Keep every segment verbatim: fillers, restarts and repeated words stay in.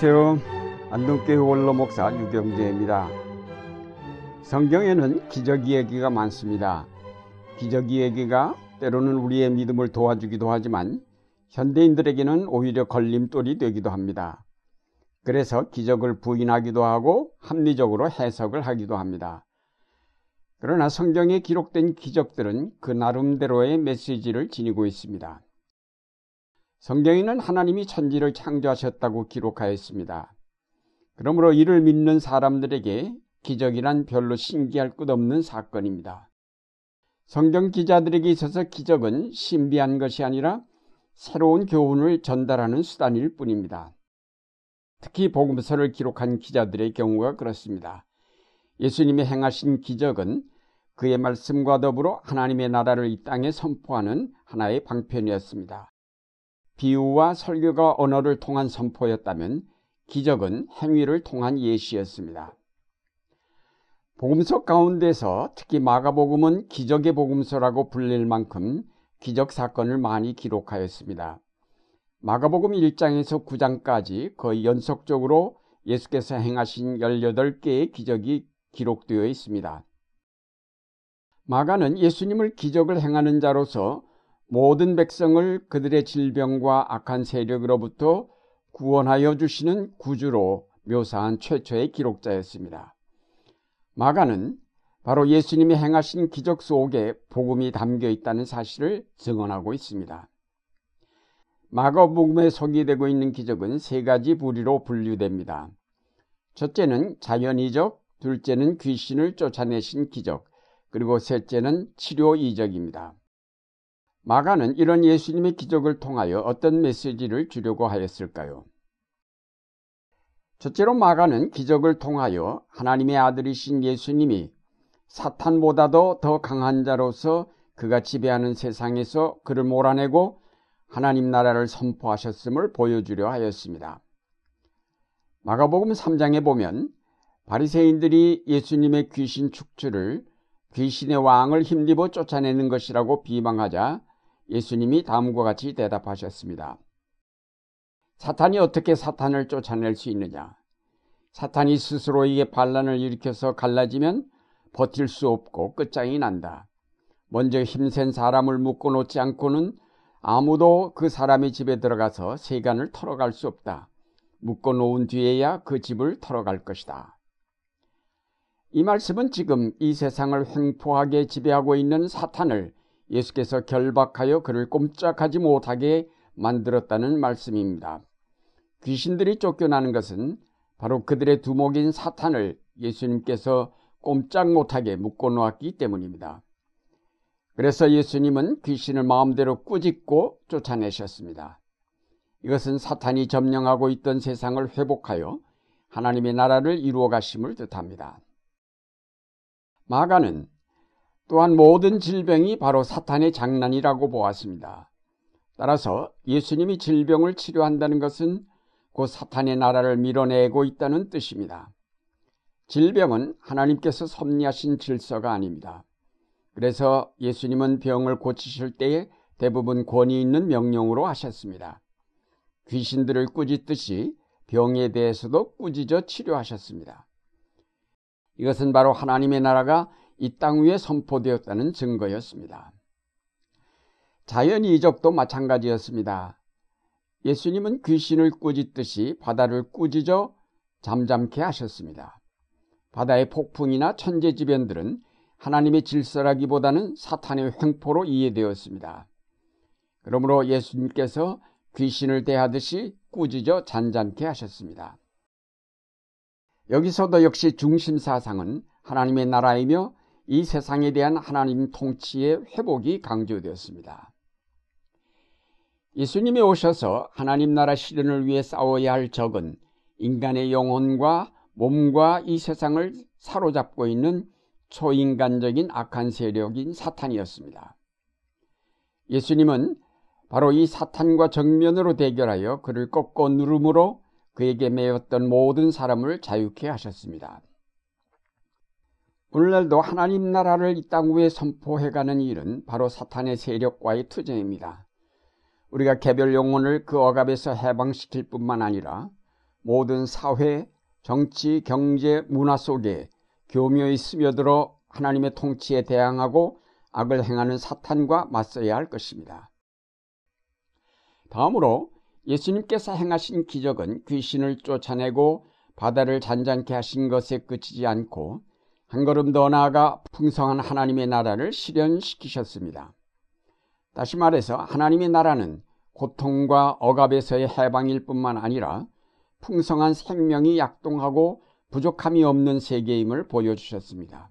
안녕하세요. 안동교회 원로 목사 유경재입니다. 성경에는 기적 이야기가 많습니다. 기적 이야기가 때로는 우리의 믿음을 도와주기도 하지만 현대인들에게는 오히려 걸림돌이 되기도 합니다. 그래서 기적을 부인하기도 하고 합리적으로 해석을 하기도 합니다. 그러나 성경에 기록된 기적들은 그 나름대로의 메시지를 지니고 있습니다. 성경에는 하나님이 천지를 창조하셨다고 기록하였습니다. 그러므로 이를 믿는 사람들에게 기적이란 별로 신기할 것 없는 사건입니다. 성경 기자들에게 있어서 기적은 신비한 것이 아니라 새로운 교훈을 전달하는 수단일 뿐입니다. 특히 복음서를 기록한 기자들의 경우가 그렇습니다. 예수님이 행하신 기적은 그의 말씀과 더불어 하나님의 나라를 이 땅에 선포하는 하나의 방편이었습니다. 비유와 설교가 언어를 통한 선포였다면 기적은 행위를 통한 예시였습니다. 복음서 가운데서 특히 마가복음은 기적의 복음서라고 불릴 만큼 기적 사건을 많이 기록하였습니다. 마가복음 일 장에서 구 장까지 거의 연속적으로 예수께서 행하신 열여덟 개의 기적이 기록되어 있습니다. 마가는 예수님을 기적을 행하는 자로서 모든 백성을 그들의 질병과 악한 세력으로부터 구원하여 주시는 구주로 묘사한 최초의 기록자였습니다. 마가는 바로 예수님이 행하신 기적 속에 복음이 담겨 있다는 사실을 증언하고 있습니다. 마가복음에 소개되고 있는 기적은 세 가지 부류로 분류됩니다. 첫째는 자연 이적, 둘째는 귀신을 쫓아내신 기적, 그리고 셋째는 치료 이적입니다. 마가는 이런 예수님의 기적을 통하여 어떤 메시지를 주려고 하였을까요? 첫째로 마가는 기적을 통하여 하나님의 아들이신 예수님이 사탄보다도 더 강한 자로서 그가 지배하는 세상에서 그를 몰아내고 하나님 나라를 선포하셨음을 보여주려 하였습니다. 마가복음 삼 장에 보면 바리새인들이 예수님의 귀신 축출을 귀신의 왕을 힘입어 쫓아내는 것이라고 비방하자 예수님이 다음과 같이 대답하셨습니다. 사탄이 어떻게 사탄을 쫓아낼 수 있느냐? 사탄이 스스로에게 반란을 일으켜서 갈라지면 버틸 수 없고 끝장이 난다. 먼저 힘센 사람을 묶어놓지 않고는 아무도 그 사람의 집에 들어가서 세간을 털어갈 수 없다. 묶어놓은 뒤에야 그 집을 털어갈 것이다. 이 말씀은 지금 이 세상을 횡포하게 지배하고 있는 사탄을 예수께서 결박하여 그를 꼼짝하지 못하게 만들었다는 말씀입니다. 귀신들이 쫓겨나는 것은 바로 그들의 두목인 사탄을 예수님께서 꼼짝 못하게 묶어놓았기 때문입니다. 그래서 예수님은 귀신을 마음대로 꾸짖고 쫓아내셨습니다. 이것은 사탄이 점령하고 있던 세상을 회복하여 하나님의 나라를 이루어 가심을 뜻합니다. 마가는 또한 모든 질병이 바로 사탄의 장난이라고 보았습니다. 따라서 예수님이 질병을 치료한다는 것은 곧 사탄의 나라를 밀어내고 있다는 뜻입니다. 질병은 하나님께서 섭리하신 질서가 아닙니다. 그래서 예수님은 병을 고치실 때에 대부분 권위 있는 명령으로 하셨습니다. 귀신들을 꾸짖듯이 병에 대해서도 꾸짖어 치료하셨습니다. 이것은 바로 하나님의 나라가 이 땅 위에 선포되었다는 증거였습니다. 자연 이적도 마찬가지였습니다. 예수님은 귀신을 꾸짖듯이 바다를 꾸짖어 잠잠케 하셨습니다. 바다의 폭풍이나 천재지변들은 하나님의 질서라기보다는 사탄의 횡포로 이해되었습니다. 그러므로 예수님께서 귀신을 대하듯이 꾸짖어 잔잔케 하셨습니다. 여기서도 역시 중심 사상은 하나님의 나라이며 이 세상에 대한 하나님 통치의 회복이 강조되었습니다. 예수님이 오셔서 하나님 나라 실현을 위해 싸워야 할 적은 인간의 영혼과 몸과 이 세상을 사로잡고 있는 초인간적인 악한 세력인 사탄이었습니다. 예수님은 바로 이 사탄과 정면으로 대결하여 그를 꺾고 누름으로 그에게 매였던 모든 사람을 자유케 하셨습니다. 오늘날도 하나님 나라를 이 땅 위에 선포해가는 일은 바로 사탄의 세력과의 투쟁입니다. 우리가 개별 영혼을 그 억압에서 해방시킬 뿐만 아니라 모든 사회, 정치, 경제, 문화 속에 교묘히 스며들어 하나님의 통치에 대항하고 악을 행하는 사탄과 맞서야 할 것입니다. 다음으로 예수님께서 행하신 기적은 귀신을 쫓아내고 바다를 잔잔케 하신 것에 그치지 않고 한 걸음 더 나아가 풍성한 하나님의 나라를 실현시키셨습니다. 다시 말해서 하나님의 나라는 고통과 억압에서의 해방일 뿐만 아니라 풍성한 생명이 약동하고 부족함이 없는 세계임을 보여주셨습니다.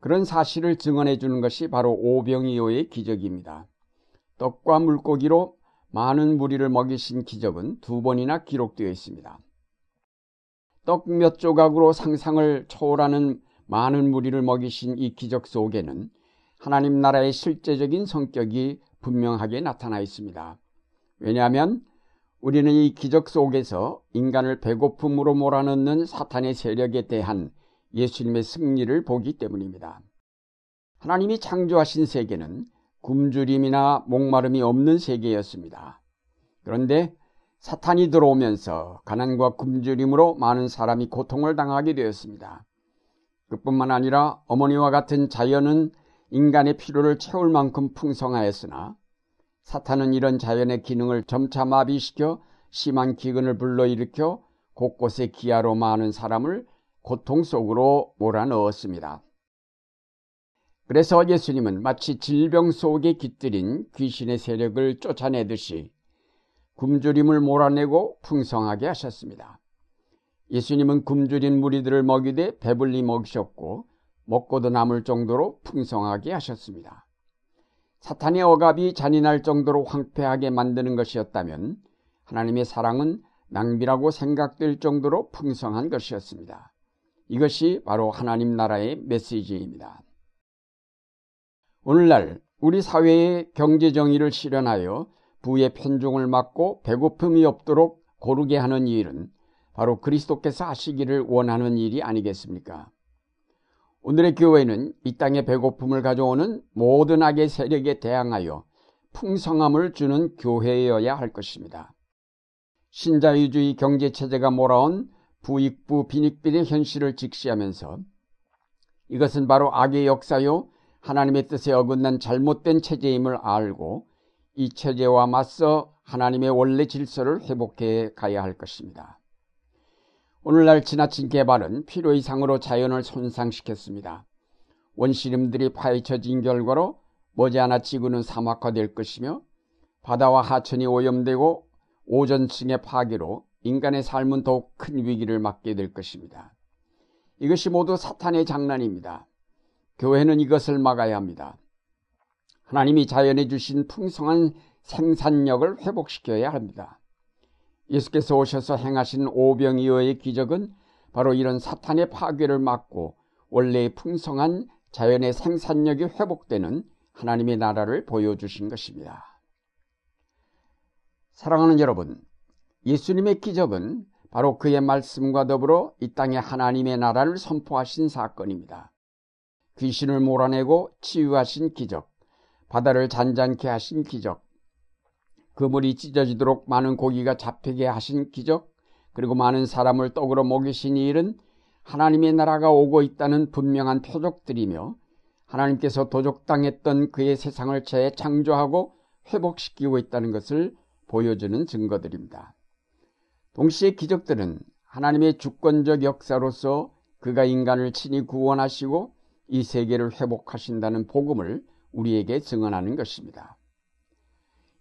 그런 사실을 증언해 주는 것이 바로 오병이어의 기적입니다. 떡과 물고기로 많은 무리를 먹이신 기적은 두 번이나 기록되어 있습니다. 떡 몇 조각으로 상상을 초월하는 많은 무리를 먹이신 이 기적 속에는 하나님 나라의 실제적인 성격이 분명하게 나타나 있습니다. 왜냐하면 우리는 이 기적 속에서 인간을 배고픔으로 몰아넣는 사탄의 세력에 대한 예수님의 승리를 보기 때문입니다. 하나님이 창조하신 세계는 굶주림이나 목마름이 없는 세계였습니다. 그런데 사탄이 들어오면서 가난과 굶주림으로 많은 사람이 고통을 당하게 되었습니다. 그뿐만 아니라 어머니와 같은 자연은 인간의 필요를 채울 만큼 풍성하였으나 사탄은 이런 자연의 기능을 점차 마비시켜 심한 기근을 불러일으켜 곳곳에 기아로 많은 사람을 고통 속으로 몰아넣었습니다. 그래서 예수님은 마치 질병 속에 깃들인 귀신의 세력을 쫓아내듯이 굶주림을 몰아내고 풍성하게 하셨습니다. 예수님은 굶주린 무리들을 먹이되 배불리 먹이셨고 먹고도 남을 정도로 풍성하게 하셨습니다. 사탄의 억압이 잔인할 정도로 황폐하게 만드는 것이었다면 하나님의 사랑은 낭비라고 생각될 정도로 풍성한 것이었습니다. 이것이 바로 하나님 나라의 메시지입니다. 오늘날 우리 사회의 경제 정의를 실현하여 부의 편중을 막고 배고픔이 없도록 고르게 하는 일은 바로 그리스도께서 하시기를 원하는 일이 아니겠습니까? 오늘의 교회는 이 땅의 배고픔을 가져오는 모든 악의 세력에 대항하여 풍성함을 주는 교회여야 할 것입니다. 신자유주의 경제체제가 몰아온 부익부 빈익빈의 현실을 직시하면서 이것은 바로 악의 역사요 하나님의 뜻에 어긋난 잘못된 체제임을 알고 이 체제와 맞서 하나님의 원래 질서를 회복해 가야 할 것입니다. 오늘날 지나친 개발은 필요 이상으로 자연을 손상시켰습니다. 원시림들이 파헤쳐진 결과로 머지않아 지구는 사막화될 것이며 바다와 하천이 오염되고 오존층의 파괴로 인간의 삶은 더욱 큰 위기를 맞게 될 것입니다. 이것이 모두 사탄의 장난입니다. 교회는 이것을 막아야 합니다. 하나님이 자연에 주신 풍성한 생산력을 회복시켜야 합니다. 예수께서 오셔서 행하신 오병이어의 기적은 바로 이런 사탄의 파괴를 막고 원래의 풍성한 자연의 생산력이 회복되는 하나님의 나라를 보여주신 것입니다. 사랑하는 여러분, 예수님의 기적은 바로 그의 말씀과 더불어 이 땅에 하나님의 나라를 선포하신 사건입니다. 귀신을 몰아내고 치유하신 기적, 바다를 잔잔케 하신 기적, 그물이 찢어지도록 많은 고기가 잡히게 하신 기적, 그리고 많은 사람을 떡으로 먹이신 이 일은 하나님의 나라가 오고 있다는 분명한 표적들이며 하나님께서 도적당했던 그의 세상을 재창조하고 회복시키고 있다는 것을 보여주는 증거들입니다. 동시에 기적들은 하나님의 주권적 역사로서 그가 인간을 친히 구원하시고 이 세계를 회복하신다는 복음을 우리에게 증언하는 것입니다.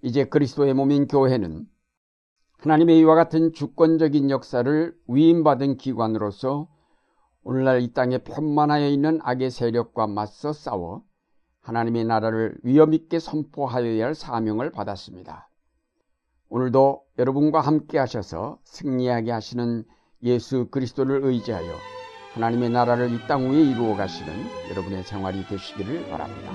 이제 그리스도의 몸인 교회는 하나님의 이와 같은 주권적인 역사를 위임받은 기관으로서 오늘날 이 땅에 편만하여 있는 악의 세력과 맞서 싸워 하나님의 나라를 위엄있게 선포하여야 할 사명을 받았습니다. 오늘도 여러분과 함께 하셔서 승리하게 하시는 예수 그리스도를 의지하여 하나님의 나라를 이 땅 위에 이루어 가시는 여러분의 생활이 되시기를 바랍니다.